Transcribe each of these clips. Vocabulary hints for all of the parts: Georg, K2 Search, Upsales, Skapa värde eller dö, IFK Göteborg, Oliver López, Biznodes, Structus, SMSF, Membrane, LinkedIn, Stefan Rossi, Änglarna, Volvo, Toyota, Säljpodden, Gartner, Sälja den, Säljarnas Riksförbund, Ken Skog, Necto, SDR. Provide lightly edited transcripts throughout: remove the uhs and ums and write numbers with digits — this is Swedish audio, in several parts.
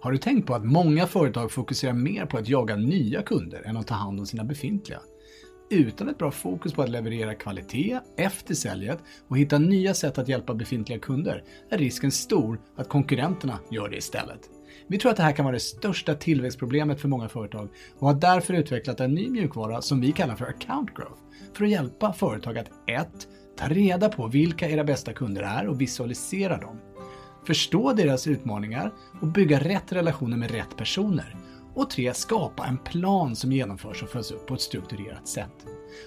Har du tänkt på att många företag fokuserar mer på att jaga nya kunder än att ta hand om sina befintliga? Utan ett bra fokus på att leverera kvalitet efter säljet och hitta nya sätt att hjälpa befintliga kunder är risken stor att konkurrenterna gör det istället. Vi tror att det här kan vara det största tillväxtproblemet för många företag och har därför utvecklat en ny mjukvara som vi kallar för Account Growth för att hjälpa företag att 1. Ta reda på vilka era bästa kunder är och visualisera dem. Förstå deras utmaningar och bygga rätt relationer med rätt personer. Och 3. Skapa en plan som genomförs och följs upp på ett strukturerat sätt.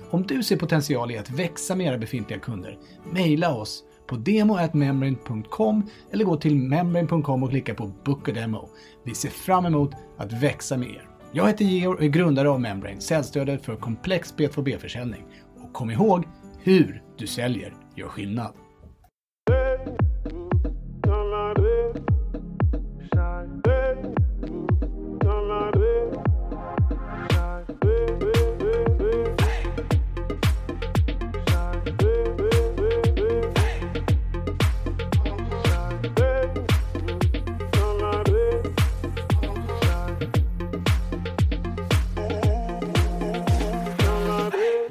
Om du ser potential i att växa med era befintliga kunder, mejla oss på demo@membrane.com eller gå till membrane.com och klicka på Book a Demo. Vi ser fram emot att växa med er. Jag heter Georg och är grundare av Membrane, säljstödet för komplex B2B-försäljning. Och kom ihåg, hur du säljer gör skillnad.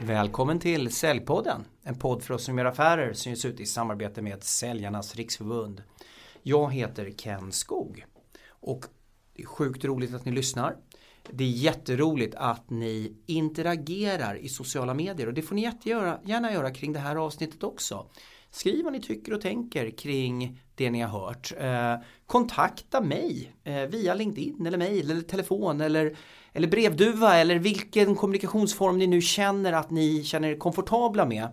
Välkommen till Säljpodden, en podd för oss som gör affärer som ges ut i samarbete med Säljarnas Riksförbund. Jag heter Ken Skog och det är sjukt roligt att ni lyssnar. Det är jätteroligt att ni interagerar i sociala medier och det får ni gärna göra kring det här avsnittet också. Skriv vad ni tycker och tänker kring det ni har hört. Kontakta mig via LinkedIn eller mejl eller telefon eller brevduva eller vilken kommunikationsform ni nu känner att ni känner er komfortabla med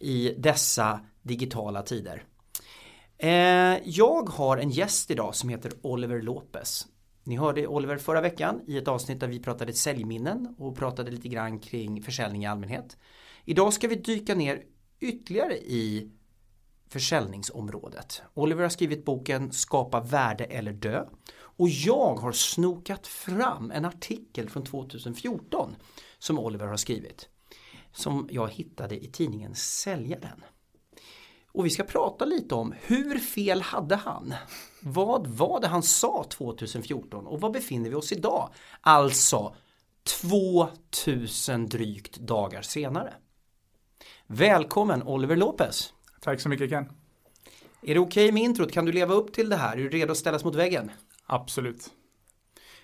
i dessa digitala tider. Jag har en gäst idag som heter Oliver López. Ni hörde Oliver förra veckan i ett avsnitt där vi pratade säljminnen och pratade lite grann kring försäljning i allmänhet. Idag ska vi dyka ner ytterligare i försäljningsområdet. Oliver har skrivit boken Skapa värde eller dö och jag har snokat fram en artikel från 2014 som Oliver har skrivit som jag hittade i tidningen Sälja den. Och vi ska prata lite om hur fel hade han? Vad var det han sa 2014 och var befinner vi oss idag? Alltså 2000 drygt dagar senare. Välkommen Oliver López. Tack så mycket Ken. Är det okej med introt? Kan du leva upp till det här? Är du redo att ställas mot väggen? Absolut.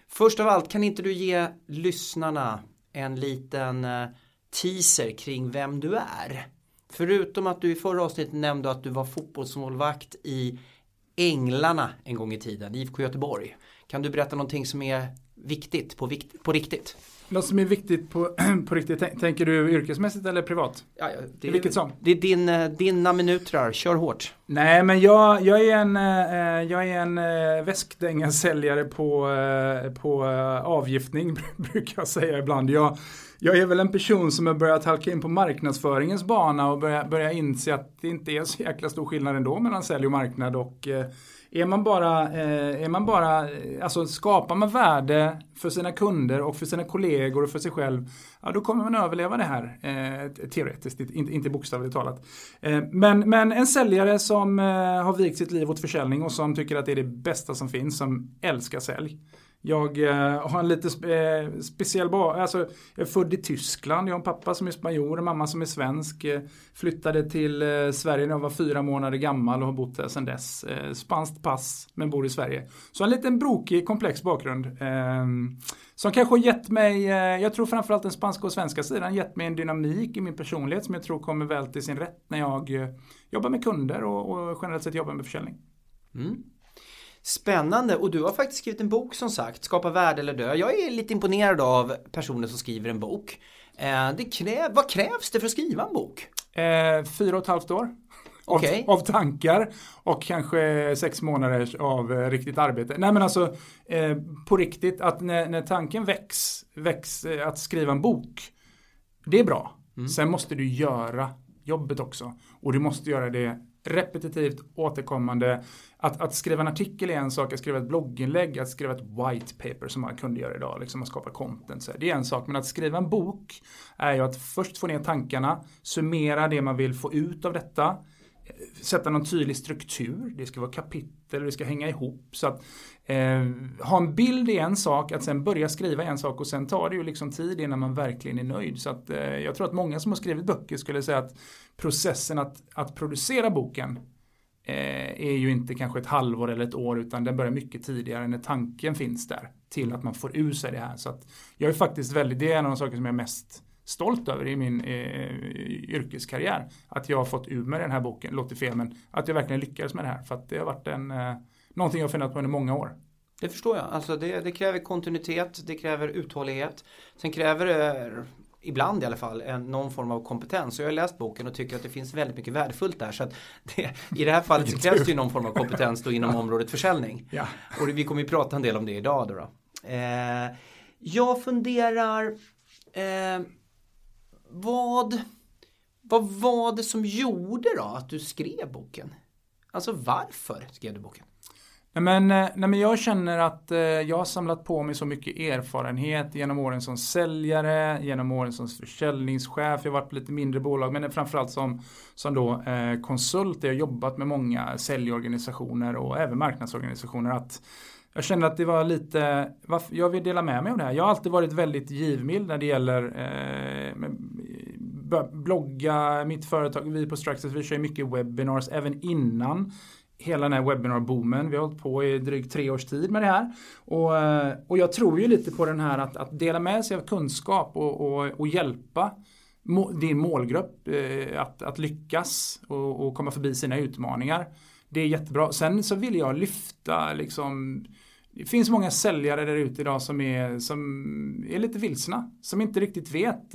Först av allt, kan inte du ge lyssnarna en liten teaser kring vem du är? Förutom att du i förra avsnittet nämnde att du var fotbollsmålvakt i Änglarna en gång i tiden, IFK Göteborg. Kan du berätta någonting som är viktigt på riktigt? Något som är viktigt på riktigt, tänker du yrkesmässigt eller privat? Ja, det är, vilket som? Det är dina minutrar, kör hårt. Nej, men jag är en väskdängarsäljare på avgiftning, brukar jag säga ibland. Jag är väl en person som har börjat halka in på marknadsföringens bana och börjar inse att det inte är så jäkla stor skillnad ändå mellan sälj och marknad. Och alltså skapar man värde för sina kunder och för sina kollegor och för sig själv, ja, då kommer man överleva det här teoretiskt, inte bokstavligt talat. Men en säljare som har vikt sitt liv åt försäljning och som tycker att det är det bästa som finns, som älskar sälj. Jag har en lite speciell... Alltså, jag är född i Tyskland. Jag har en pappa som är spanjor, en mamma som är svensk. Flyttade till Sverige när jag var 4 månader gammal och har bott där sedan dess. Spanskt pass, men bor i Sverige. Så en liten brokig, komplex bakgrund. Som kanske har gett mig... jag tror framförallt den spanska och svenska sidan gett mig en dynamik i min personlighet som jag tror kommer väl till sin rätt när jag jobbar med kunder och generellt sett jobbar med försäljning. Mm. Spännande, och du har faktiskt skrivit en bok som sagt, Skapa värde eller dö. Jag är lite imponerad av personer som skriver en bok. Vad krävs det för att skriva en bok? 4,5 år okay. av tankar och kanske 6 månader av riktigt arbete. Nej men alltså, på riktigt, att när tanken väcks att skriva en bok, det är bra. Mm. Sen måste du göra jobbet också och du måste göra det repetitivt, återkommande. Att skriva en artikel är en sak, att skriva ett blogginlägg, att skriva ett white paper som man kunde göra idag, liksom att skapa content. Så det är en sak, men att skriva en bok är ju att först få ner tankarna, summera det man vill få ut av detta, sätta någon tydlig struktur, det ska vara kapitel, det ska hänga ihop. Så att ha en bild är en sak, att sen börja skriva en sak och sen tar det ju liksom tid innan man verkligen är nöjd. Så att jag tror att många som har skrivit böcker skulle säga att processen att producera boken är ju inte kanske ett halvår eller ett år, utan den börjar mycket tidigare när tanken finns där till att man får ur sig det här. Så att jag är faktiskt väldigt, det är en av de saker som jag är mest stolt över i min yrkeskarriär, att jag har fått ur med den här boken, låter fel, men att jag verkligen lyckades med det här, för att det har varit någonting jag har funnit på under många år. Det förstår jag, alltså det kräver kontinuitet, det kräver uthållighet, sen kräver det ibland i alla fall någon form av kompetens. Så jag har läst boken och tycker att det finns väldigt mycket värdefullt där. Så att i det här fallet så krävs det ju någon form av kompetens då inom området försäljning. Ja. Och vi kommer ju prata en del om det idag då. Jag funderar, vad var det som gjorde då att du skrev boken? Alltså varför skrev du boken? Nej men jag känner att jag har samlat på mig så mycket erfarenhet genom åren som säljare, genom åren som försäljningschef. Jag har varit på lite mindre bolag, men framförallt som då konsult. Jag har jobbat med många säljorganisationer och även marknadsorganisationer. Att jag kände att det var lite, jag vill dela med mig av det här. Jag har alltid varit väldigt givmild när det gäller blogga, mitt företag. Vi på Structus, vi kör mycket webinars även innan hela den här webinar-boomen. Vi har hållit på i drygt 3 års tid med det här. Och jag tror ju lite på den här att dela med sig av kunskap och hjälpa din målgrupp att lyckas och komma förbi sina utmaningar. Det är jättebra. Sen så vill jag lyfta liksom, det finns många säljare där ute idag som är lite vilsna, som inte riktigt vet.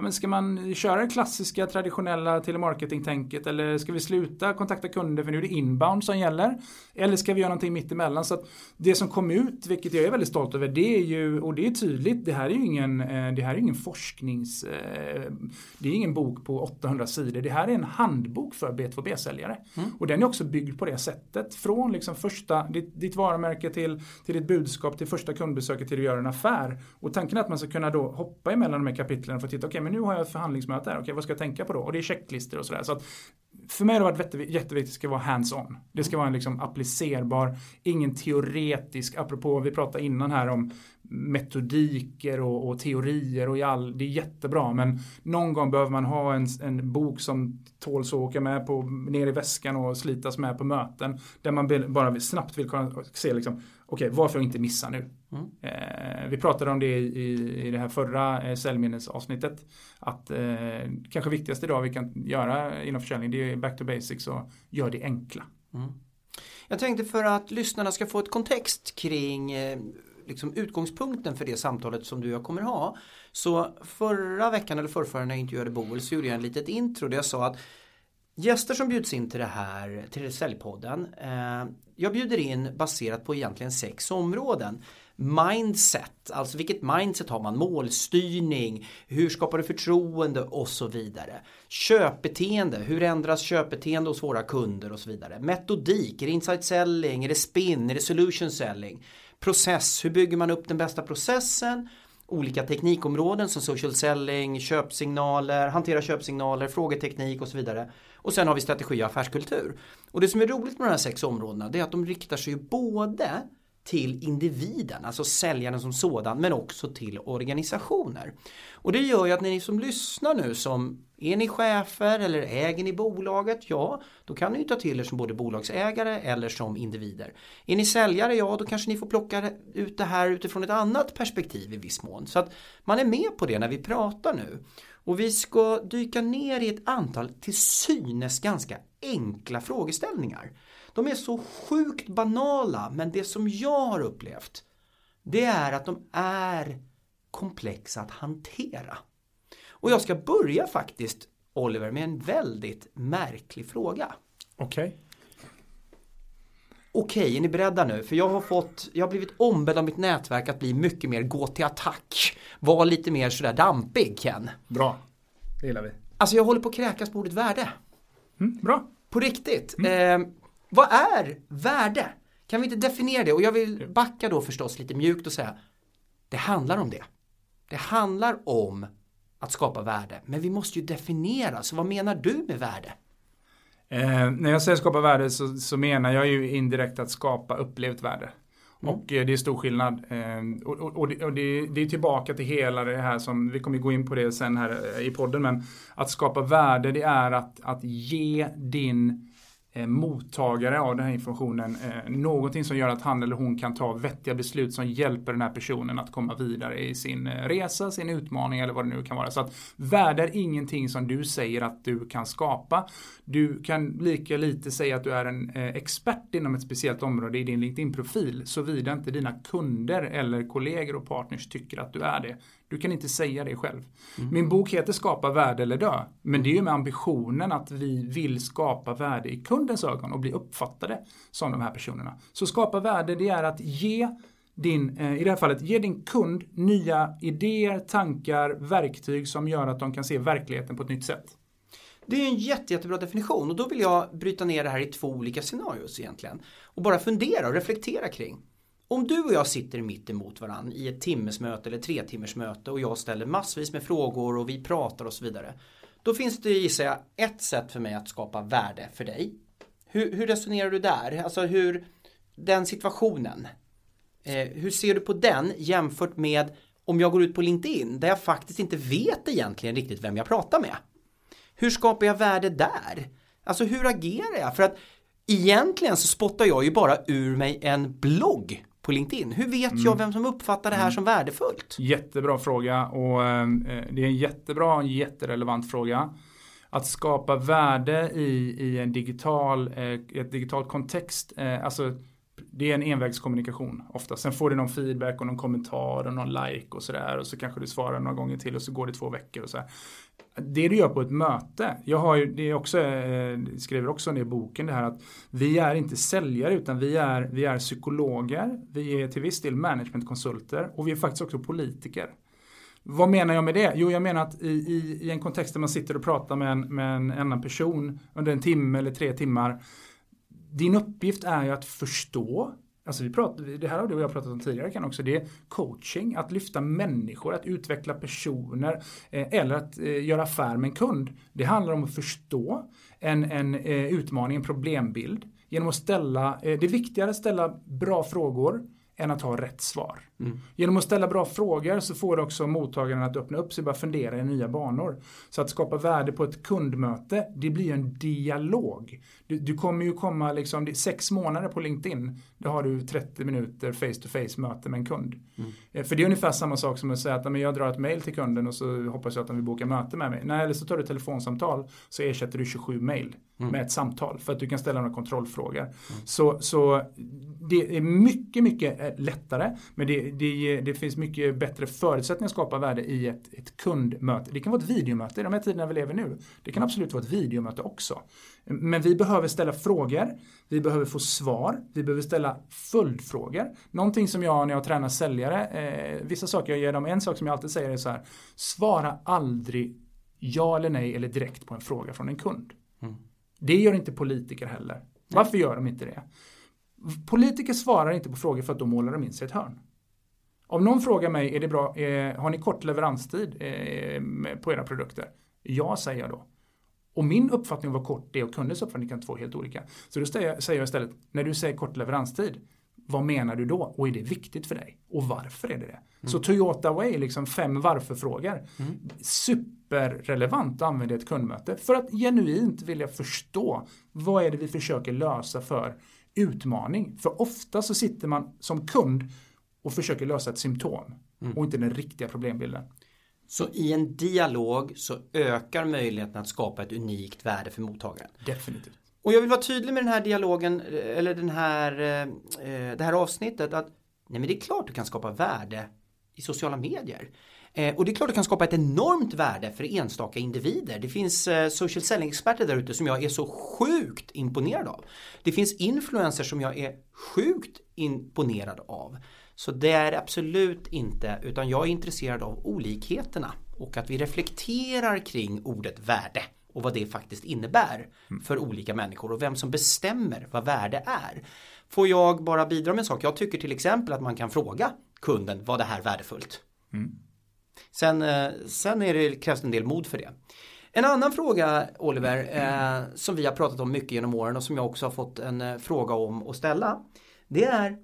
Men ska man köra det klassiska, traditionella telemarketing-tänket, eller ska vi sluta kontakta kunder för nu är det inbound som gäller? Eller ska vi göra någonting mitt emellan? Så att det som kom ut, vilket jag är väldigt stolt över, det är ju, och det är tydligt, det här är ingen forsknings... Det är ingen bok på 800 sidor. Det här är en handbok för B2B-säljare. Mm. Och den är också byggd på det sättet. Från liksom ditt varumärke till ditt budskap, till första kundbesöket, till att göra en affär. Och tanken är att man ska kunna då hoppa emellan de här kapitlen för att titta, men nu har jag ett förhandlingsmöte här, okej, vad ska jag tänka på då? Och det är checklistor och sådär. Så att för mig har det varit jätteviktigt, det ska vara hands-on. Det ska vara en liksom applicerbar, ingen teoretisk, apropå vi pratade innan här om metodiker och teorier och det är jättebra, men någon gång behöver man ha en bok som tåls att åka med på, ner i väskan och slitas med på möten, där man bara snabbt vill kunna se liksom, okej, varför jag inte missar nu? Mm. Vi pratade om det i det här förra säljminnesavsnittet, att kanske viktigaste idag vi kan göra inom försäljning, det är back to basics och gör det enkla. Mm. Jag tänkte, för att lyssnarna ska få ett kontext kring liksom utgångspunkten för det samtalet som du och jag kommer ha. Så förra veckan eller förrförra när jag intervjuade Boel, så gjorde jag en litet intro där jag sa att gäster som bjuds in till det här, till Säljpodden, jag bjuder in baserat på egentligen 6 områden. Mindset, alltså vilket mindset har man? Målstyrning, hur skapar du förtroende och så vidare. Köpbeteende, hur ändras köpbeteende hos våra kunder och så vidare. Metodik, är det Insight Selling, är det spin, är det Solution Selling? Process, hur bygger man upp den bästa processen? Olika teknikområden som social selling, köpsignaler, hantera köpsignaler, frågeteknik och så vidare. Och sen har vi strategi och affärskultur. Och det som är roligt med de här 6 områdena, det är att de riktar sig både till individen, alltså säljaren som sådan, men också till organisationer. Och det gör ju att ni som lyssnar nu, som är ni chefer eller äger ni bolaget, ja, då kan ni ta till er som både bolagsägare eller som individer. Är ni säljare, ja, då kanske ni får plocka ut det här utifrån ett annat perspektiv i viss mån. Så att man är med på det när vi pratar nu. Och vi ska dyka ner i ett antal till synes ganska enkla frågeställningar. De är så sjukt banala, men det som jag har upplevt, det är att de är komplexa att hantera. Och jag ska börja faktiskt, Oliver, med en väldigt märklig fråga. Okej, är ni beredda nu? För jag har blivit ombedd av mitt nätverk att bli mycket mer gå till attack. Var lite mer sådär dampig, Ken. Bra, det gillar vi. Alltså jag håller på att kräkas på ordet värde. Mm, bra. På riktigt. Mm. Vad är värde? Kan vi inte definiera det? Och jag vill backa då förstås lite mjukt och säga, det handlar om det. Det handlar om att skapa värde. Men vi måste ju definiera. Så vad menar du med värde? När jag säger skapa värde så menar jag ju indirekt att skapa upplevt värde. Mm. Och det är stor skillnad. Och det är tillbaka till hela det här som, vi kommer gå in på det sen här i podden, men att skapa värde, det är att ge din mottagare av den här informationen någonting som gör att han eller hon kan ta vettiga beslut som hjälper den här personen att komma vidare i sin resa, sin utmaning eller vad det nu kan vara. Så att värde är ingenting som du säger att du kan skapa. Du kan lika lite säga att du är en expert inom ett speciellt område i din LinkedIn-profil, såvida inte dina kunder eller kollegor och partners tycker att du är det. Du kan inte säga det själv. Mm. Min bok heter Skapa värde eller dö. Men det är ju med ambitionen att vi vill skapa värde i kundens ögon och bli uppfattade som de här personerna. Så skapa värde, det är att ge din, i det här fallet, ge din kund nya idéer, tankar, verktyg som gör att de kan se verkligheten på ett nytt sätt. Det är en jättebra definition, och då vill jag bryta ner det här i två olika scenarios egentligen. Och bara fundera och reflektera kring. Om du och jag sitter mitt emot varandra i ett timmesmöte eller 3-timmersmöte och jag ställer massvis med frågor och vi pratar och så vidare. Då finns det, gissar jag, ett sätt för mig att skapa värde för dig. Hur resonerar du där? Alltså hur den situationen, hur ser du på den jämfört med om jag går ut på LinkedIn där jag faktiskt inte vet egentligen riktigt vem jag pratar med? Hur skapar jag värde där? Alltså hur agerar jag? För att egentligen så spottar jag ju bara ur mig en blogg på LinkedIn. Hur vet jag vem som uppfattar det här som värdefullt? Jättebra fråga, och det är en jättebra, jätterelevant fråga. Att skapa värde i en digital kontext, alltså det är en envägskommunikation ofta. Sen får du någon feedback och någon kommentar och någon like och sådär, och så kanske du svarar några gånger till och så går det 2 veckor och så här. Det du gör på ett möte, skriver också ner i boken det här att vi är inte säljare utan vi är psykologer, vi är till viss del managementkonsulter och vi är faktiskt också politiker. Vad menar jag med det? Jo, jag menar att i en kontext där man sitter och pratar med en annan person under 1 timme eller 3 timmar, din uppgift är ju att förstå. Alltså det här har du och jag pratat om tidigare kan också. Det är coaching, att lyfta människor, att utveckla personer eller att göra affär med en kund. Det handlar om att förstå en utmaning, en problembild. Genom att det är viktigare att ställa bra frågor än att ha rätt svar. Mm. Genom att ställa bra frågor så får du också mottagaren att öppna upp sig och bara fundera i nya banor. Så att skapa värde på ett kundmöte, det blir en dialog. Du kommer ju komma liksom, det är 6 månader på LinkedIn, då har du 30 minuter face-to-face möte med en kund. Mm. För det är ungefär samma sak som att säga att jag drar ett mejl till kunden och så hoppas jag att de vill boka möte med mig. Nej, eller så tar du telefonsamtal så ersätter du 27 mejl med ett samtal för att du kan ställa några kontrollfrågor. Mm. Så det är mycket, mycket lättare, men det finns mycket bättre förutsättningar att skapa värde i ett kundmöte. Det kan vara ett videomöte i de här tiderna vi lever nu. Det kan absolut vara ett videomöte också. Men vi behöver ställa frågor, vi behöver få svar, vi behöver ställa följdfrågor. Någonting som jag, när jag tränar säljare, vissa saker jag ger dem, en sak som jag alltid säger är så här: svara aldrig ja eller nej eller direkt på en fråga från en kund. Mm. Det gör inte politiker heller. Nej. Varför gör de inte det? Politiker svarar inte på frågor för att de målar dem in sig ett hörn. Om någon frågar mig, är det bra, har ni kort leveranstid på era produkter? Ja, säger jag då. Och min uppfattning var kort det och kundens uppfattning kan 2 helt olika. Så då säger jag istället, när du säger kort leveranstid, vad menar du då? Och är det viktigt för dig? Och varför är det det? Mm. Så Toyota Way, liksom 5 varför-frågor. Mm. Superrelevant att använda i ett kundmöte. För att genuint vilja förstå, vad är det vi försöker lösa för utmaning? För ofta så sitter man som kund och försöker lösa ett symptom och inte den riktiga problembilden. Så i en dialog så ökar möjligheten att skapa ett unikt värde för mottagaren. Definitivt. Och jag vill vara tydlig med den här dialogen, eller det här avsnittet, att nej, men det är klart du kan skapa värde i sociala medier. Och det är klart du kan skapa ett enormt värde för enstaka individer. Det finns social selling-experter där ute som jag är så sjukt imponerad av. Det finns influencers som jag är sjukt imponerad av. Så det är absolut inte, utan jag är intresserad av olikheterna och att vi reflekterar kring ordet värde och vad det faktiskt innebär för olika människor och vem som bestämmer vad värde är. Får jag bara bidra med en sak? Jag tycker till exempel att man kan fråga kunden, vad det här värdefullt? Mm. Sen krävs en del mod för det. En annan fråga, Oliver, som vi har pratat om mycket genom åren och som jag också har fått en fråga om att ställa, det är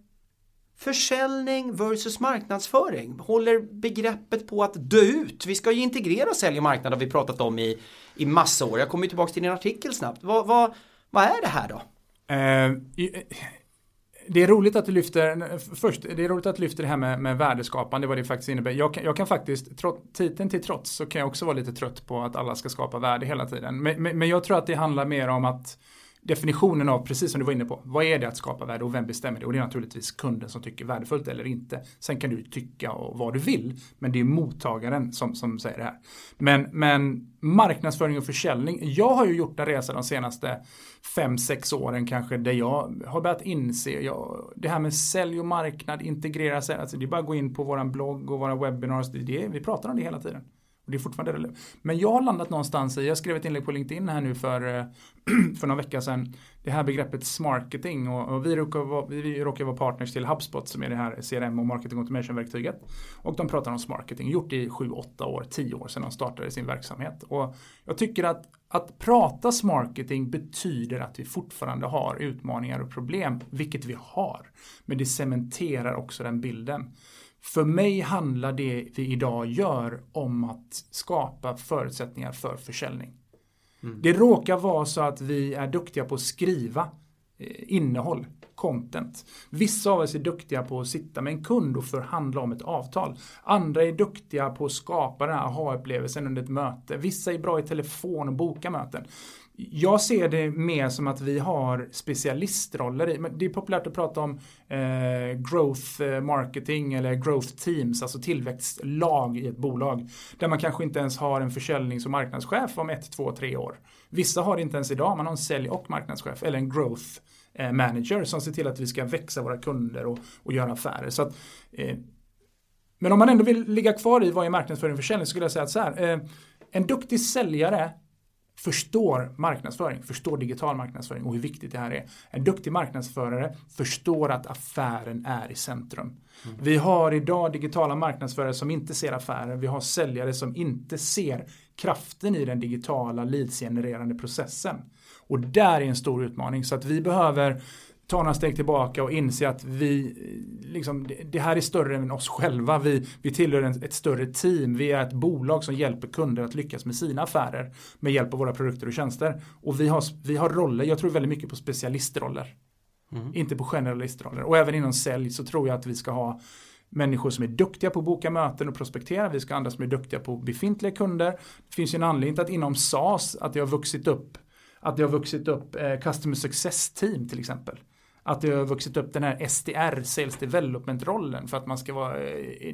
försäljning versus marknadsföring. Håller begreppet på att dö ut? Vi ska ju integrera sälj och marknad, har vi pratat om i massa år. Jag kommer ju tillbaka till din artikel snabbt. Vad är det här då? Det är roligt att du lyfter det här med värdeskapande, vad det faktiskt innebär. Jag kan faktiskt, titeln till trots, så kan jag också vara lite trött på att alla ska skapa värde hela tiden. Men jag tror att det handlar mer om att definitionen av, precis som du var inne på, vad är det att skapa värde och vem bestämmer det? Och det är naturligtvis kunden som tycker värdefullt eller inte. Sen kan du tycka och vad du vill, men det är mottagaren som säger det här. Men marknadsföring och försäljning, jag har ju gjort en resa de senaste 5-6 åren kanske, där jag har börjat inse det här med sälj och marknad, integrera sig. Alltså det är bara att gå in på vår blogg och våra webinars, vi pratar om det hela tiden. Och det är fortfarande relevant. Men jag har landat någonstans jag skrev ett inlägg på LinkedIn här nu för några veckor sedan. Det här begreppet smarketing. Och vi råkar vara partners till HubSpot, som är det här CRM och marketing automation-verktyget. Och de pratar om smarketing. Gjort i 7-10 år sedan de startade sin verksamhet. Och jag tycker att prata smarketing betyder att vi fortfarande har utmaningar och problem. Vilket vi har. Men det cementerar också den bilden. För mig handlar det vi idag gör om att skapa förutsättningar för försäljning. Mm. Det råkar vara så att vi är duktiga på att skriva innehåll, content. Vissa av oss är duktiga på att sitta med en kund och förhandla om ett avtal. Andra är duktiga på att skapa den här aha-upplevelsen under ett möte. Vissa är bra i telefon och boka möten. Jag ser det mer som att vi har specialistroller. Men det är populärt att prata om growth marketing eller growth teams, alltså tillväxtlag i ett bolag. Där man kanske inte ens har en försäljnings- och marknadschef om 1, 2, 3 år. Vissa har det inte ens idag, man har en sälj- och marknadschef eller en growth manager som ser till att vi ska växa våra kunder och göra affärer. Så att, men om man ändå vill ligga kvar i vad är marknadsföring och försäljning, så skulle jag säga att så här, en duktig säljare förstår marknadsföring, förstår digital marknadsföring och hur viktigt det här är. En duktig marknadsförare förstår att affären är i centrum. Mm. Vi har idag digitala marknadsförare som inte ser affären. Vi har säljare som inte ser kraften i den digitala leadsgenererande processen. Och där är en stor utmaning. Så att vi behöver ta några steg tillbaka och inse att vi, liksom, det här är större än oss själva. Vi tillhör ett större team. Vi är ett bolag som hjälper kunder att lyckas med sina affärer med hjälp av våra produkter och tjänster. Och vi har roller. Jag tror väldigt mycket på specialistroller. Mm. Inte på generalistroller. Och även inom sälj så tror jag att vi ska ha människor som är duktiga på att boka möten och prospektera. Vi ska andra som är duktiga på befintliga kunder. Det finns ju en anledning att inom SaaS att det har vuxit upp. Att det har vuxit upp Customer Success Team till exempel. Att det har vuxit upp den här SDR, Sales Development-rollen, för att man ska vara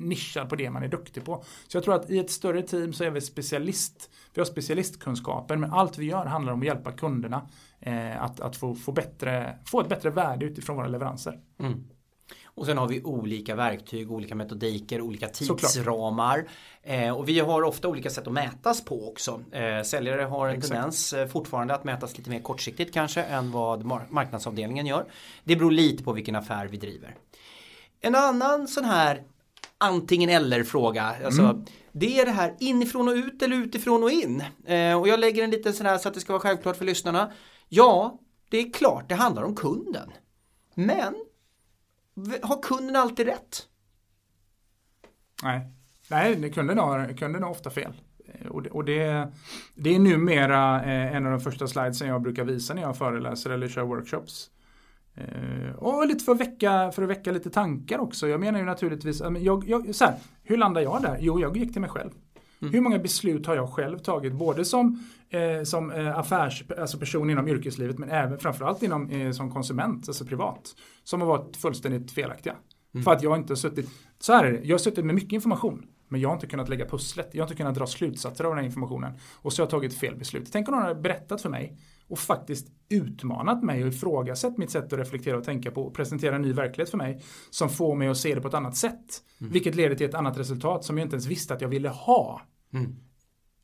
nischad på det man är duktig på. Så jag tror att i ett större team så är vi specialist. Vi har specialistkunskaper, men allt vi gör handlar om att hjälpa kunderna att få ett bättre värde utifrån våra leveranser. Mm. Och sen har vi olika verktyg, olika metodiker, olika tidsramar. Och vi har ofta olika sätt att mätas på också. Säljare har en tendens fortfarande att mätas lite mer kortsiktigt kanske än vad marknadsavdelningen gör. Det beror lite på vilken affär vi driver. En annan sån här antingen eller fråga. Alltså, det är det här inifrån och ut eller utifrån och in. Och jag lägger en liten sån här så att det ska vara självklart för lyssnarna. Ja, det är klart det handlar om kunden. Men har kunden alltid rätt? Nej, kunden har ofta fel. Och det är numera en av de första slidesen jag brukar visa när jag föreläser eller kör workshops. Och lite för att väcka lite tankar också. Jag menar ju naturligtvis, hur landar jag där? Jo, jag gick till mig själv. Mm. Hur många beslut har jag själv tagit, både som affärsperson inom yrkeslivet, men även framförallt som konsument, alltså privat, som har varit fullständigt felaktiga. Mm. För att jag inte har suttit, så här är det, jag har suttit med mycket information, men jag har inte kunnat lägga pusslet, jag har inte kunnat dra slutsatser av den här informationen, och så har jag tagit fel beslut. Tänk om någon har berättat för mig och faktiskt utmanat mig och ifrågasatt mitt sätt att reflektera och tänka på och presentera en ny verklighet för mig som får mig att se det på ett annat sätt. Mm. Vilket leder till ett annat resultat som jag inte ens visste att jag ville ha. Mm.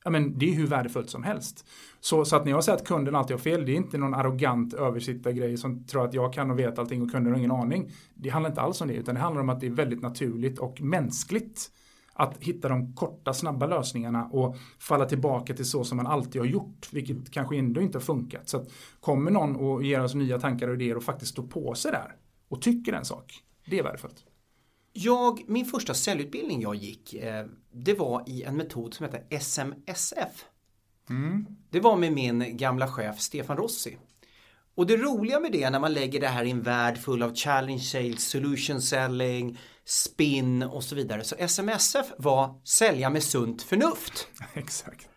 Ja, men det är hur värdefullt som helst. Så att när jag säger att kunden alltid har fel, det är inte någon arrogant översittargrej som tror att jag kan och vet allting och kunden har ingen aning. Det handlar inte alls om det, utan det handlar om att det är väldigt naturligt och mänskligt att hitta de korta, snabba lösningarna och falla tillbaka till så som man alltid har gjort, vilket kanske ändå inte har funkat. Så att kommer någon och ger oss nya tankar och idéer och faktiskt står på sig där och tycker en sak, det är värdefullt. Min första säljutbildning jag gick, det var i en metod som heter SMSF. Mm. Det var med min gamla chef Stefan Rossi. Och det roliga med det, när man lägger det här i en värld full av challenge sales, solution selling, spin och så vidare. Så SMSF var sälja med sunt förnuft. Exakt.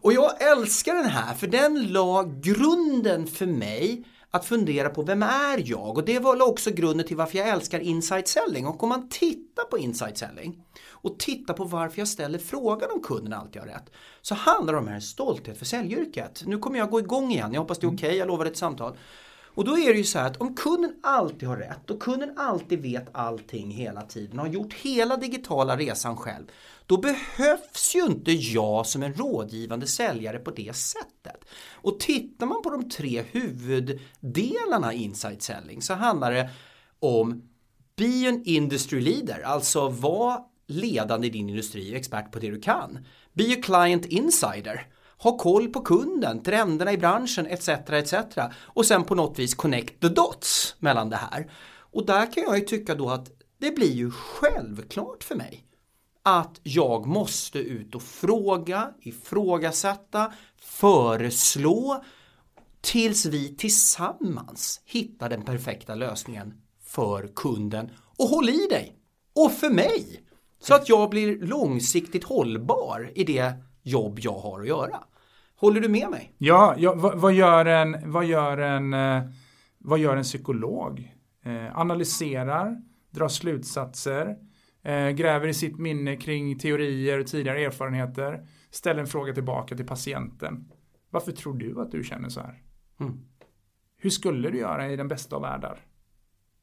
Och jag älskar den här, för den la grunden för mig att fundera på vem är jag. Och det var också grunden till varför jag älskar Insight Selling. Och om man tittar på Insight Selling och tittar på varför jag ställer frågan om kunden alltid har rätt, så handlar det om en stolthet för säljyrket. Nu kommer jag gå igång igen, jag hoppas det är okej. Jag lovar ett samtal. Och då är det ju så här att om kunden alltid har rätt och kunden alltid vet allting hela tiden och har gjort hela digitala resan själv, då behövs ju inte jag som en rådgivande säljare på det sättet. Och tittar man på de tre huvuddelarna i Insight Selling, så handlar det om be an industry leader, alltså var ledande i din industri, expert på det du kan. Be a client insider. Ha koll på kunden, trenderna i branschen etc. Och sen på något vis connect the dots mellan det här. Och där kan jag ju tycka då att det blir ju självklart för mig att jag måste ut och fråga, ifrågasätta, föreslå tills vi tillsammans hittar den perfekta lösningen för kunden. Och håll i dig! Och för mig! Så att jag blir långsiktigt hållbar i det jobb jag har att göra. Håller du med mig? Ja, vad gör en psykolog? Analyserar, drar slutsatser, gräver i sitt minne kring teorier och tidigare erfarenheter, ställer en fråga tillbaka till patienten. Varför tror du att du känner så här? Mm. Hur skulle du göra i den bästa av världar?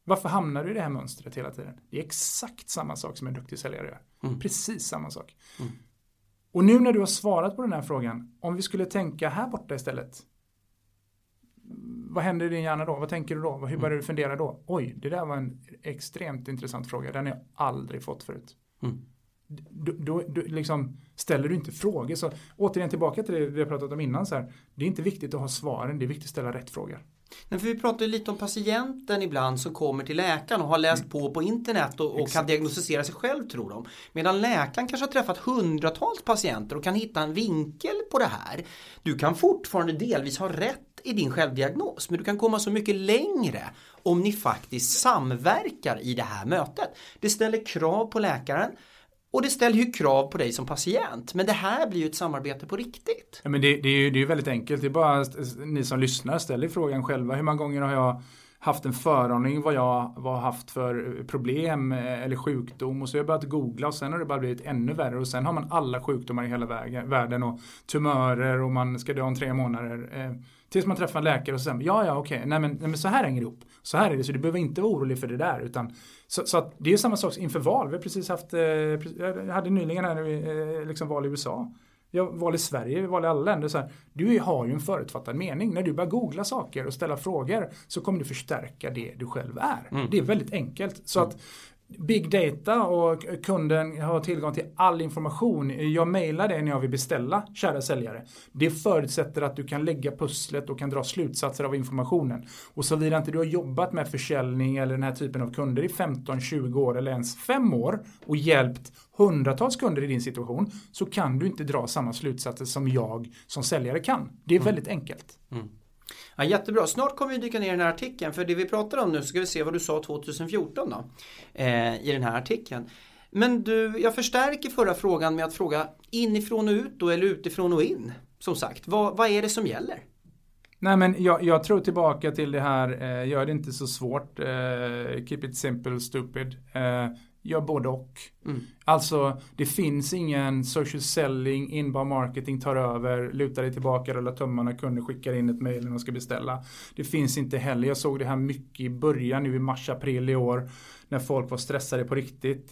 Varför hamnar du i det här mönstret hela tiden? Det är exakt samma sak som en duktig säljare gör. Mm. Precis samma sak. Mm. Och nu när du har svarat på den här frågan, om vi skulle tänka här borta istället, vad händer i din hjärna då? Vad tänker du då? Hur börjar du fundera då? Oj, det där var en extremt intressant fråga. Den har jag aldrig fått förut. Mm. Då liksom ställer du inte frågor. Så återigen tillbaka till det vi har pratat om innan. Så här, det är inte viktigt att ha svaren, det är viktigt att ställa rätt frågor. Nej, för vi pratar ju lite om patienten ibland som kommer till läkaren och har läst på internet och kan diagnostisera sig själv, tror de. Medan läkaren kanske har träffat hundratals patienter och kan hitta en vinkel på det här. Du kan fortfarande delvis ha rätt i din självdiagnos, men du kan komma så mycket längre om ni faktiskt samverkar i det här mötet. Det ställer krav på läkaren. Och det ställer ju krav på dig som patient. Men det här blir ju ett samarbete på riktigt. Ja, men det är ju väldigt enkelt. Det är bara ni som lyssnar, ställer frågan själva. Hur många gånger har jag haft en föraning vad jag har haft för problem eller sjukdom? Och så har jag börjat googla och sen har det bara blivit ännu värre. Och sen har man alla sjukdomar i hela världen och tumörer och man ska dö om 3 månader. Tills man träffar en läkare och sen, okej. Nej men så här hänger det ihop. Så här är det, så du behöver inte vara orolig för det där. Utan, så att det är samma sak inför val. Vi har precis haft, jag hade nyligen här, liksom val i USA. Jag val i Sverige, vi val i alla länder. Så här, du har ju en förutfattad mening. När du börjar googla saker och ställa frågor så kommer du förstärka det du själv är. Mm. Det är väldigt enkelt. Så att big data och kunden har tillgång till all information. Jag mejlar det när jag vill beställa, kära säljare. Det förutsätter att du kan lägga pusslet och kan dra slutsatser av informationen. Och så vidare, inte du har jobbat med försäljning eller den här typen av kunder i 15, 20 år eller ens 5 år och hjälpt hundratals kunder i din situation, så kan du inte dra samma slutsatser som jag som säljare kan. Det är väldigt enkelt. Mm. Ja, jättebra. Snart kommer vi dyka ner i den här artikeln, för det vi pratar om nu, så ska vi se vad du sa 2014 då, i den här artikeln. Men du, jag förstärker förra frågan med att fråga inifrån och ut då, eller utifrån och in. Som sagt, vad är det som gäller? Nej, men jag tror tillbaka till det här, gör det inte så svårt, keep it simple, stupid, gör både och. Mm. Alltså, det finns ingen social selling, inbound marketing tar över, lutar dig tillbaka, rullar tummarna, kunder skickar in ett mejl när de ska beställa. Det finns inte heller. Jag såg det här mycket i början, nu i mars-april i år, när folk var stressade på riktigt.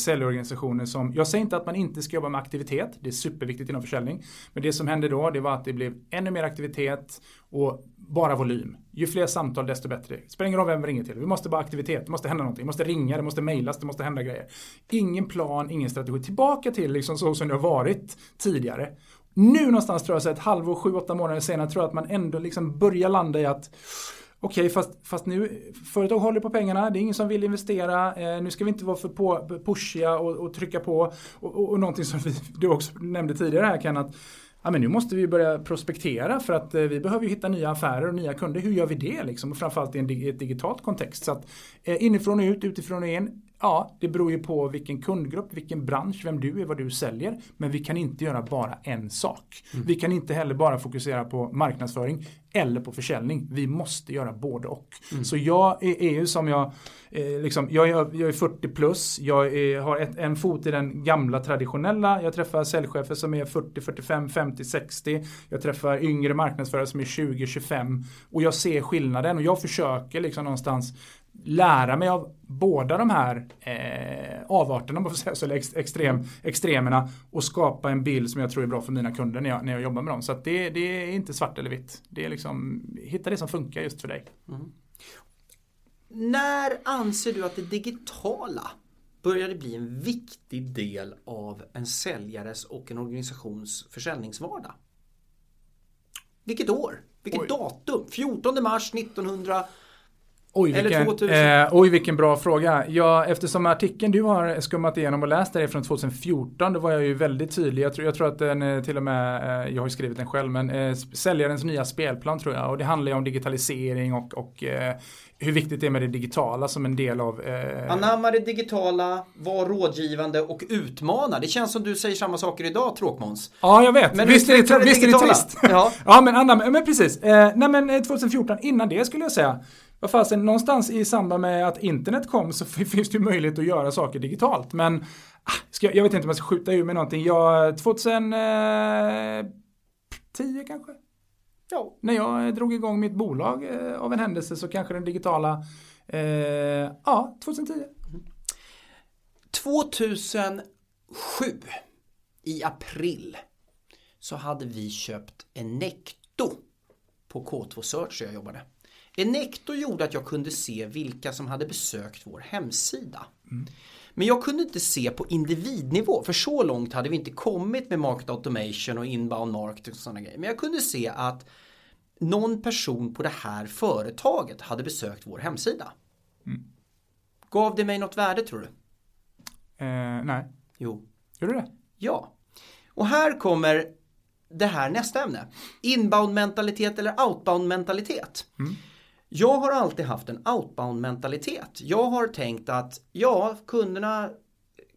Säljorganisationer som, jag säger inte att man inte ska jobba med aktivitet, det är superviktigt inom försäljning. Men det som hände då, det var att det blev ännu mer aktivitet och bara volym. Ju fler samtal desto bättre. Spelar ingen roll vem vi ringer till. Vi måste bara aktivitet, det måste hända någonting. Vi måste ringa, det måste mejlas, det måste hända grejer. Ingen plan, ingen strategi. Tillbaka till liksom så som det har varit tidigare. Nu någonstans tror jag så ett halvår, 7-8 månader senare tror jag att man ändå liksom börjar landa i att okej, fast nu företag håller på pengarna, det är ingen som vill investera, nu ska vi inte vara för pushiga och trycka på och någonting som du också nämnde tidigare här Ken, att ja, men nu måste vi börja prospektera för att vi behöver ju hitta nya affärer och nya kunder. Hur gör vi det liksom? Och framförallt i en digitalt kontext. Så att inifrån och ut, utifrån och in, ja det beror ju på vilken kundgrupp, vilken bransch, vem du är, vad du säljer. Men vi kan inte göra bara en sak. Vi kan inte heller bara fokusera på marknadsföring eller på försäljning. Vi måste göra både och. Så jag är ju som jag är 40 plus. Jag har en fot i den gamla traditionella. Jag träffar säljchefer som är 40, 45, 50, 60. Jag träffar yngre marknadsförare som är 20, 25. Och jag ser skillnaden och jag försöker liksom någonstans lära mig av båda de här avarterna, om man får säga så, eller extremerna, och skapa en bild som jag tror är bra för mina kunder när jag jobbar med dem. Så att det är inte svart eller vitt. Det är liksom, hitta det som funkar just för dig. Mm. När anser du att det digitala började bli en viktig del av en säljares och en organisations försäljningsvardag? Vilket år? Vilket datum? 14 mars 1900... Vilken bra fråga. Ja, eftersom artikeln du har skummat igenom och läst där är från 2014, då var jag ju väldigt tydlig. Jag tror att den till och med, jag har ju skrivit den själv, men säljarens nya spelplan tror jag. Och det handlar ju om digitalisering och hur viktigt det är med det digitala som en del av... Anamma det digitala, var rådgivande och utmana. Det känns som du säger samma saker idag, Tråkmåns. Ja, jag vet. Men visst är det trist. Ja, men precis. Nej, men 2014, innan det skulle jag säga... Någonstans i samband med att internet kom så finns det ju möjlighet att göra saker digitalt. Men jag vet inte om jag ska skjuta ur med någonting. 2010 kanske? Ja. När jag drog igång mitt bolag av en händelse så kanske den digitala... 2010. 2007 i april så hade vi köpt en Necto på K2 Search där jag jobbade. Necto gjorde att jag kunde se vilka som hade besökt vår hemsida. Men jag kunde inte se på individnivå, för så långt hade vi inte kommit med market automation och inbound marketing och sådana grejer. Men jag kunde se att någon person på det här företaget hade besökt vår hemsida. Gav det mig något värde, tror du? Nej. Jo. Gjorde det? Ja. Och här kommer det här nästa ämne. Inbound mentalitet eller outbound mentalitet. Jag har alltid haft en outbound-mentalitet. Jag har tänkt att kunderna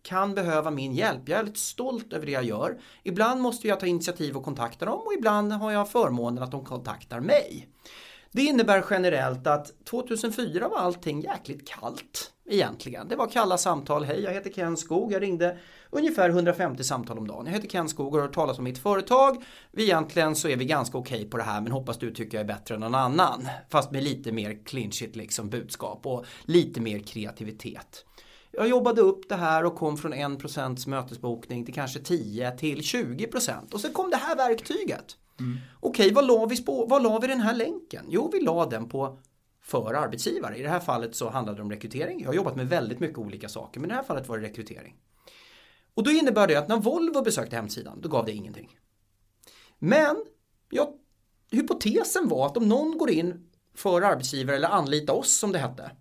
kan behöva min hjälp. Jag är lite stolt över det jag gör. Ibland måste jag ta initiativ och kontakta dem och ibland har jag förmånen att de kontaktar mig. Det innebär generellt att 2004 var allting jäkligt kallt egentligen. Det var kalla samtal. Hej, jag heter Ken Skog. Jag ringde ungefär 150 samtal om dagen. Jag heter Ken Skog och har hört talas om mitt företag. Egentligen så är vi ganska okej på det här, men hoppas du tycker jag är bättre än någon annan. Fast med lite mer clinchigt liksom budskap och lite mer kreativitet. Jag jobbade upp det här och kom från 1% mötesbokning till kanske 10 till 20%. Och sen kom det här verktyget. Okej, vad la vi den här länken? Jo, vi la den på för arbetsgivare. I det här fallet så handlade det om rekrytering. Jag har jobbat med väldigt mycket olika saker, men i det här fallet var det rekrytering. Och då innebär det att när Volvo besökte hemsidan, då gav det ingenting. Men hypotesen var att om någon går in för arbetsgivare eller anlita oss som det hette,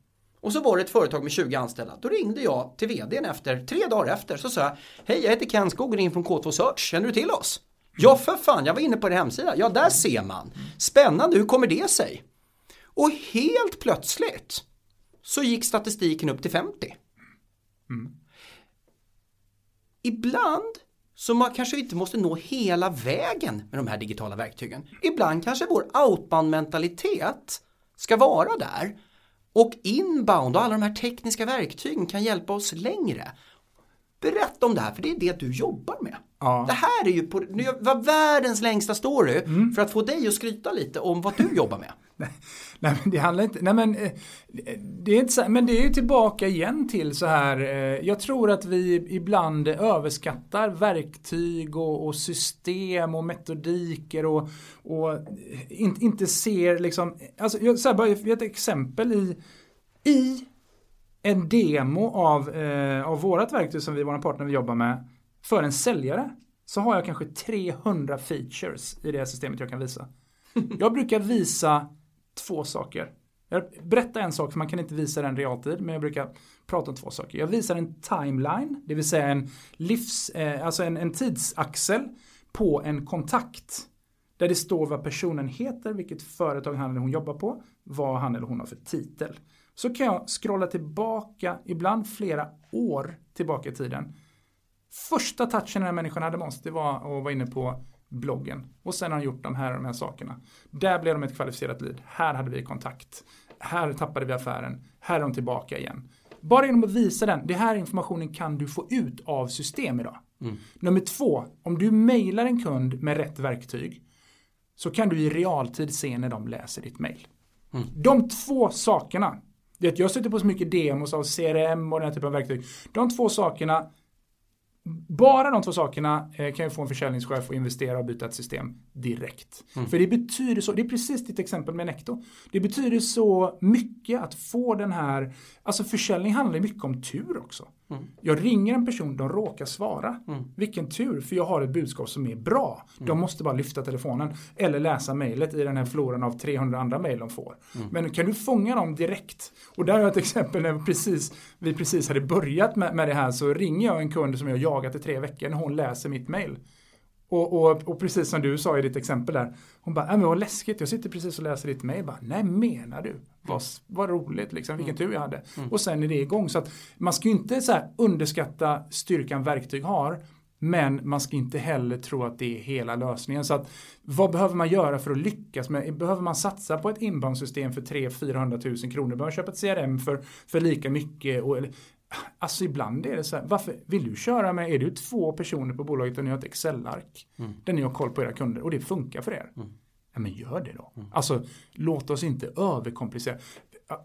och så var det ett företag med 20 anställda. Då ringde jag till vdn 3 dagar efter. Så sa jag, hej, jag heter Ken Skog och ringer från K2 Search. Känner du till oss? Ja, för fan, jag var inne på er hemsida. Ja, där ser man. Spännande, hur kommer det sig? Och helt plötsligt så gick statistiken upp till 50. Ibland så man kanske inte måste nå hela vägen med de här digitala verktygen. Ibland kanske vår outbound-mentalitet ska vara där. Och inbound och alla de här tekniska verktygen kan hjälpa oss längre. Berätta om det här, för det är det du jobbar med. Ja. Det här är ju var världens längsta story för att få dig att skryta lite om vad du jobbar med. Nej, men det handlar inte... Nej, men det är inte, men det är ju tillbaka igen till så här... Jag tror att vi ibland överskattar verktyg och system och metodiker och inte ser liksom... Alltså, jag ska bara ge ett exempel i en demo av vårat verktyg som vi och våra partner vill jobba med för en säljare. Så har jag kanske 300 features i det här systemet jag kan visa. Jag brukar visa 2 saker. Jag berättar en sak för man kan inte visa den realtid. Men jag brukar prata om 2 saker. Jag visar en timeline. Det vill säga en tidsaxel på en kontakt. Där det står vad personen heter. Vilket företag han eller hon jobbar på. Vad han eller hon har för titel. Så kan jag scrolla tillbaka. Ibland flera år tillbaka i tiden. Första touchen den här människan hade med oss, det var att vara inne på bloggen. Och sen har han gjort de här sakerna. Där blev de ett kvalificerat lead. Här hade vi kontakt. Här tappade vi affären. Här är de tillbaka igen. Bara genom att visa den. Det här informationen kan du få ut av system idag. Mm. Nummer 2. Om du mejlar en kund med rätt verktyg. Så kan du i realtid se när de läser ditt mejl. Mm. De 2 sakerna. Jag sitter på så mycket demos av CRM och den här typen av verktyg. De 2 sakerna. Bara de 2 sakerna kan ju få en försäljningschef att investera och byta ett system direkt. Mm. För det betyder så, det är precis ditt exempel med Necto. Det betyder så mycket att få den här, alltså försäljning handlar mycket om tur också. Mm. Jag ringer en person, de råkar svara. Mm. Vilken tur, för jag har ett budskap som är bra. Mm. De måste bara lyfta telefonen eller läsa mejlet i den här floran av 300 andra mejl de får. Mm. Men kan du fånga dem direkt? Och där har jag ett exempel när vi precis hade börjat med det här, så ringer jag en kund som jag jagat i 3 veckor när hon läser mitt mejl. Och precis som du sa i ditt exempel där. Hon bara, men vad läskigt. Jag sitter precis och läser ditt mejl. Nej, menar du? Vad roligt liksom. Vilken tur jag hade. Mm. Och sen är det igång. Så att man ska ju inte så här underskatta styrkan verktyg har. Men man ska inte heller tro att det är hela lösningen. Så att vad behöver man göra för att lyckas? Behöver man satsa på ett inboundsystem för 300-400 000 kronor? Behöver man köpa ett CRM för lika mycket? Och, alltså ibland är det så här, varför vill du köra med, är du 2 personer på bolaget och ni har ett Excel-ark där ni har koll på era kunder och det funkar för er? Ja, men gör det då. Alltså låt oss inte överkomplicera.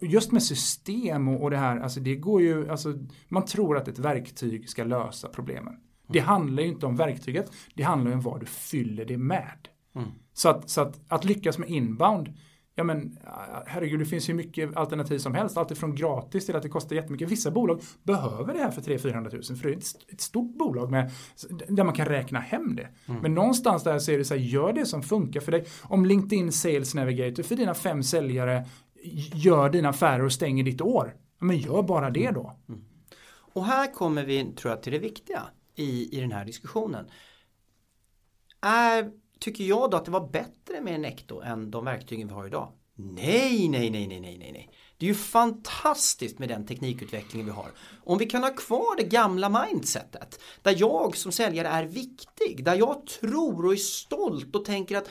Just med system och det här, alltså det går ju, alltså man tror att ett verktyg ska lösa problemen. Det handlar ju inte om verktyget, det handlar ju om vad du fyller det med. Så att lyckas med inbound. Ja, men herregud, det finns ju mycket alternativ som helst. Allt från gratis till att det kostar jättemycket. Vissa bolag behöver det här för 300-400 000. För det är ett stort bolag där man kan räkna hem det. Mm. Men någonstans där så är det så här, gör det som funkar för dig. Om LinkedIn Sales Navigator för dina 5 säljare gör dina affärer och stänger ditt år. Ja, men gör bara det då. Mm. Och här kommer vi, tror jag, till det viktiga i den här diskussionen. Tycker jag då att det var bättre med Necto än de verktygen vi har idag? Nej. Det är ju fantastiskt med den teknikutvecklingen vi har. Om vi kan ha kvar det gamla mindsetet, där jag som säljare är viktig, där jag tror och är stolt och tänker att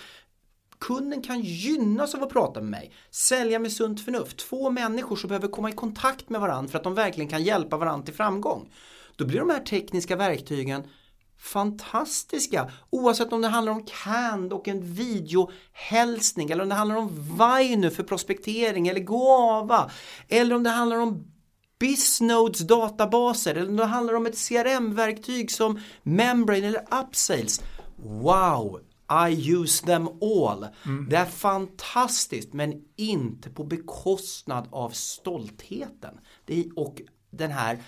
kunden kan gynnas av att prata med mig. Sälja med sunt förnuft. 2 människor som behöver komma i kontakt med varandra för att de verkligen kan hjälpa varandra till framgång. Då blir de här tekniska verktygen fantastiska, oavsett om det handlar om canned och en videohälsning, eller om det handlar om Vine för prospektering eller Goava, eller om det handlar om Biznodes databaser, eller om det handlar om ett CRM-verktyg som Membrane eller Upsales. Wow, I use them all. Mm. Det är fantastiskt, men inte på bekostnad av stoltheten och den här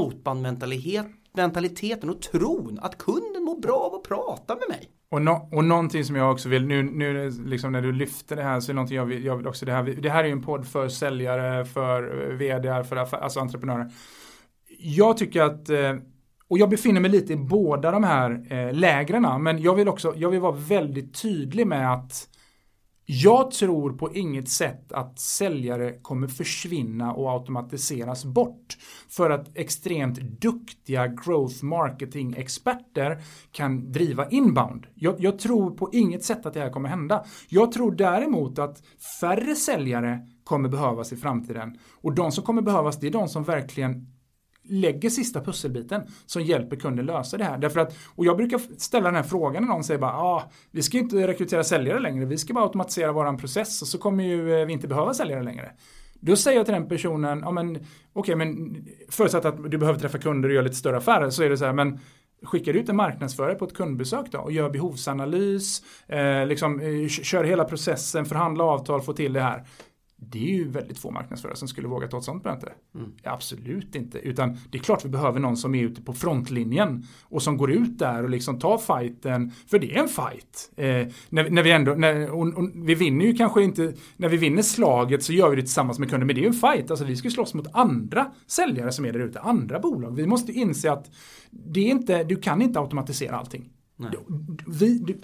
outbound-mentaliteten och tron att kunden mår bra av att prata med mig. Och någonting som jag också vill, nu liksom när du lyfter det här, så är någonting jag vill också, det här är ju en podd för säljare, för vd:ar, för alltså entreprenörer. Jag tycker att, och jag befinner mig lite i båda de här lägren, men jag vill vara väldigt tydlig med att jag tror på inget sätt att säljare kommer försvinna och automatiseras bort, för att extremt duktiga growth marketing experter kan driva inbound. Jag tror på inget sätt att det här kommer hända. Jag tror däremot att färre säljare kommer behövas i framtiden, och de som kommer behövas, det är de som verkligen lägger sista pusselbiten som hjälper kunden lösa det här. Därför att, och jag brukar ställa den här frågan när någon säger bara, vi ska inte rekrytera säljare längre, vi ska bara automatisera våran process och så kommer ju vi inte behöva säljare längre. Då säger jag till den personen, men förutsatt att du behöver träffa kunder och göra lite större affärer, så är det så här, men skickar du ut en marknadsförare på ett kundbesök då och gör behovsanalys, kör hela processen, förhandla avtal, få till det här. Det är ju väldigt få marknadsförare som skulle våga ta ett sånt möte. Mm. Absolut inte. Utan det är klart vi behöver någon som är ute på frontlinjen och som går ut där och liksom tar fighten. För det är en fight. Vi vinner ju kanske inte, när vi vinner slaget så gör vi det tillsammans med kunden. Men det är ju en fight. Alltså vi ska slåss mot andra säljare som är där ute, andra bolag. Vi måste inse att det är inte, du kan inte automatisera allting.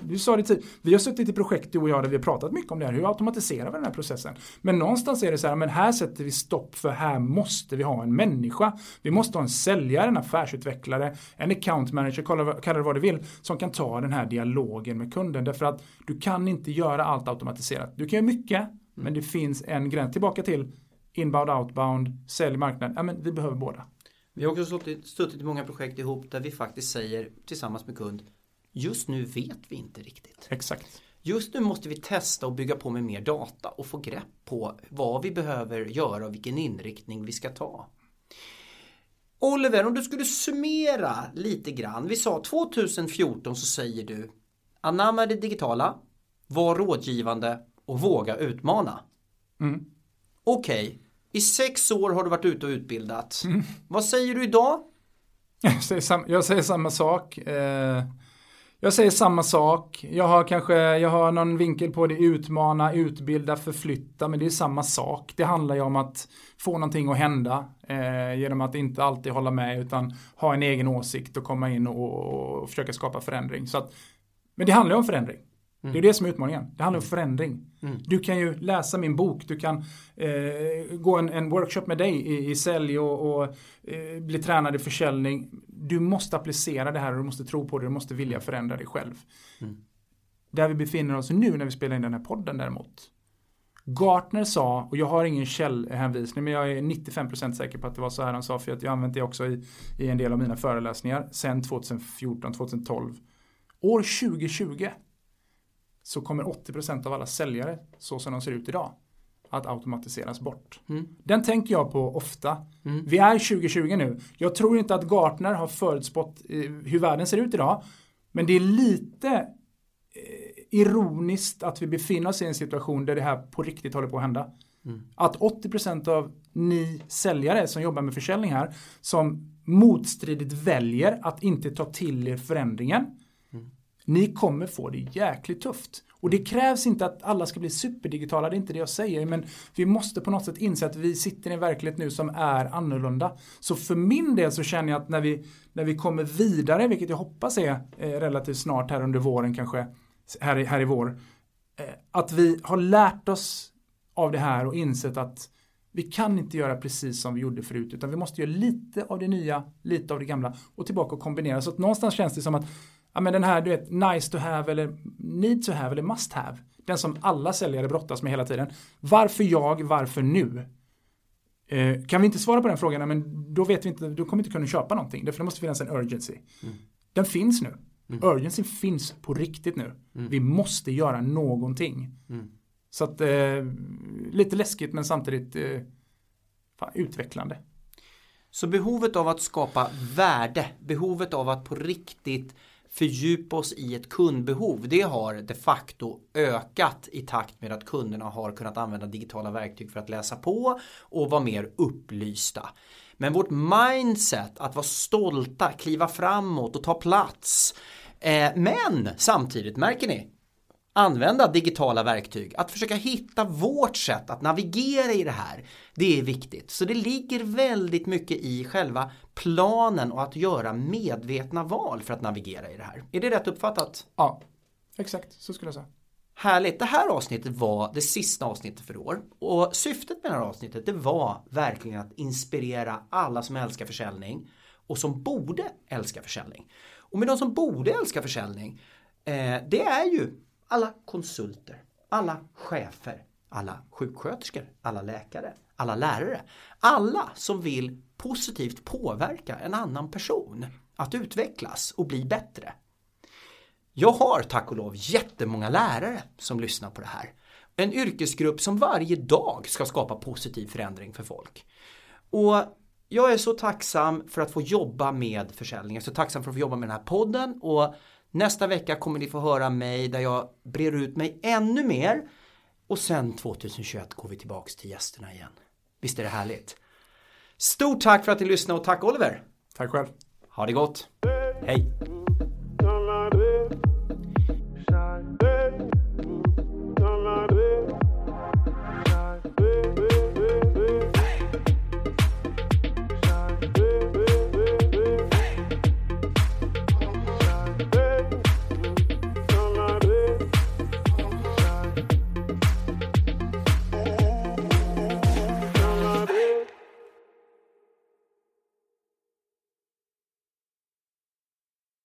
Du sa det tidigare, vi har suttit i projekt du och jag där vi har pratat mycket om det här, hur automatiserar vi den här processen, men någonstans är det så här, men här sätter vi stopp, för här måste vi ha en människa, vi måste ha en säljare, en affärsutvecklare, en account manager, kalla det vad du vill, som kan ta den här dialogen med kunden, därför att du kan inte göra allt automatiserat, du kan göra mycket, men det finns en gräns tillbaka till inbound, outbound, sälj, marknad, men vi behöver båda. Vi har också suttit i många projekt ihop där vi faktiskt säger tillsammans med kund, just nu vet vi inte riktigt. Exakt. Just nu måste vi testa och bygga på med mer data och få grepp på vad vi behöver göra och vilken inriktning vi ska ta. Oliver, om du skulle summera lite grann. Vi sa 2014 så säger du, anamma det digitala, var rådgivande och våga utmana. Mm. Okej, i 6 år har du varit ute och utbildat. Mm. Vad säger du idag? Jag säger samma sak. Jag säger samma sak. Jag har någon vinkel på det, utmana, utbilda, förflytta, men det är samma sak. Det handlar ju om att få någonting att hända genom att inte alltid hålla med utan ha en egen åsikt och komma in och försöka skapa förändring. Så att, men det handlar ju om förändring. Mm. Det är det som är utmaningen. Det handlar om förändring. Mm. Du kan ju läsa min bok. Du kan gå en workshop med dig i sälj och bli tränad i försäljning. Du måste applicera det här och du måste tro på det. Du måste vilja förändra dig själv. Mm. Där vi befinner oss nu när vi spelar in den här podden däremot. Gartner sa, och jag har ingen källhänvisning men jag är 95% säker på att det var så här han sa, för att jag använt det också i en del av mina föreläsningar sedan 2014-2012. År 2020 så kommer 80% av alla säljare, så som de ser ut idag, att automatiseras bort. Mm. Den tänker jag på ofta. Mm. Vi är 2020 nu. Jag tror inte att Gartner har förutspått hur världen ser ut idag. Men det är lite ironiskt att vi befinner oss i en situation där det här på riktigt håller på att hända. Mm. Att 80% av ni säljare som jobbar med försäljning här, som motstridigt väljer att inte ta till er förändringen, ni kommer få det jäkligt tufft. Och det krävs inte att alla ska bli superdigitala, det är inte det jag säger. Men vi måste på något sätt inse att vi sitter i en verklighet nu som är annorlunda. Så för min del så känner jag att när vi kommer vidare, vilket jag hoppas är relativt snart här under våren kanske, här i vår. Att vi har lärt oss av det här och insett att vi kan inte göra precis som vi gjorde förut. Utan vi måste göra lite av det nya, lite av det gamla och tillbaka och kombinera. Så att någonstans känns det som att men den här, du vet, nice to have eller need to have eller must have. Den som alla säljare brottas med hela tiden. Varför jag? Varför nu? Kan vi inte svara på den frågan? Men då vet vi inte, då kommer vi inte kunna köpa någonting. Därför det måste finnas en urgency. Mm. Den finns nu. Mm. Urgency finns på riktigt nu. Mm. Vi måste göra någonting. Mm. Så att lite läskigt men samtidigt utvecklande. Så behovet av att skapa värde, behovet av att på riktigt fördjupa oss i ett kundbehov, det har de facto ökat i takt med att kunderna har kunnat använda digitala verktyg för att läsa på och vara mer upplysta. Men vårt mindset att vara stolta, kliva framåt och ta plats, men samtidigt, märker ni, använda digitala verktyg, att försöka hitta vårt sätt att navigera i det här, det är viktigt. Så det ligger väldigt mycket i själva planen och att göra medvetna val för att navigera i det här. Är det rätt uppfattat? Ja, exakt. Så skulle jag säga. Härligt. Det här avsnittet var det sista avsnittet för år. Och syftet med det här avsnittet, det var verkligen att inspirera alla som älskar försäljning och som borde älska försäljning. Och med de som borde älska försäljning, det är ju alla konsulter, alla chefer, alla sjuksköterskor, alla läkare, alla lärare. Alla som vill positivt påverka en annan person att utvecklas och bli bättre. Jag har tack och lov jättemånga lärare som lyssnar på det här. En yrkesgrupp som varje dag ska skapa positiv förändring för folk. Och jag är så tacksam för att få jobba med försäljning. Jag är så tacksam för att få jobba med den här podden. Och nästa vecka kommer ni få höra mig där jag brer ut mig ännu mer. Och sen 2021 går vi tillbaka till gästerna igen. Visst är det härligt? Stort tack för att ni lyssnade och tack Oliver. Tack själv. Ha det gott. Hej.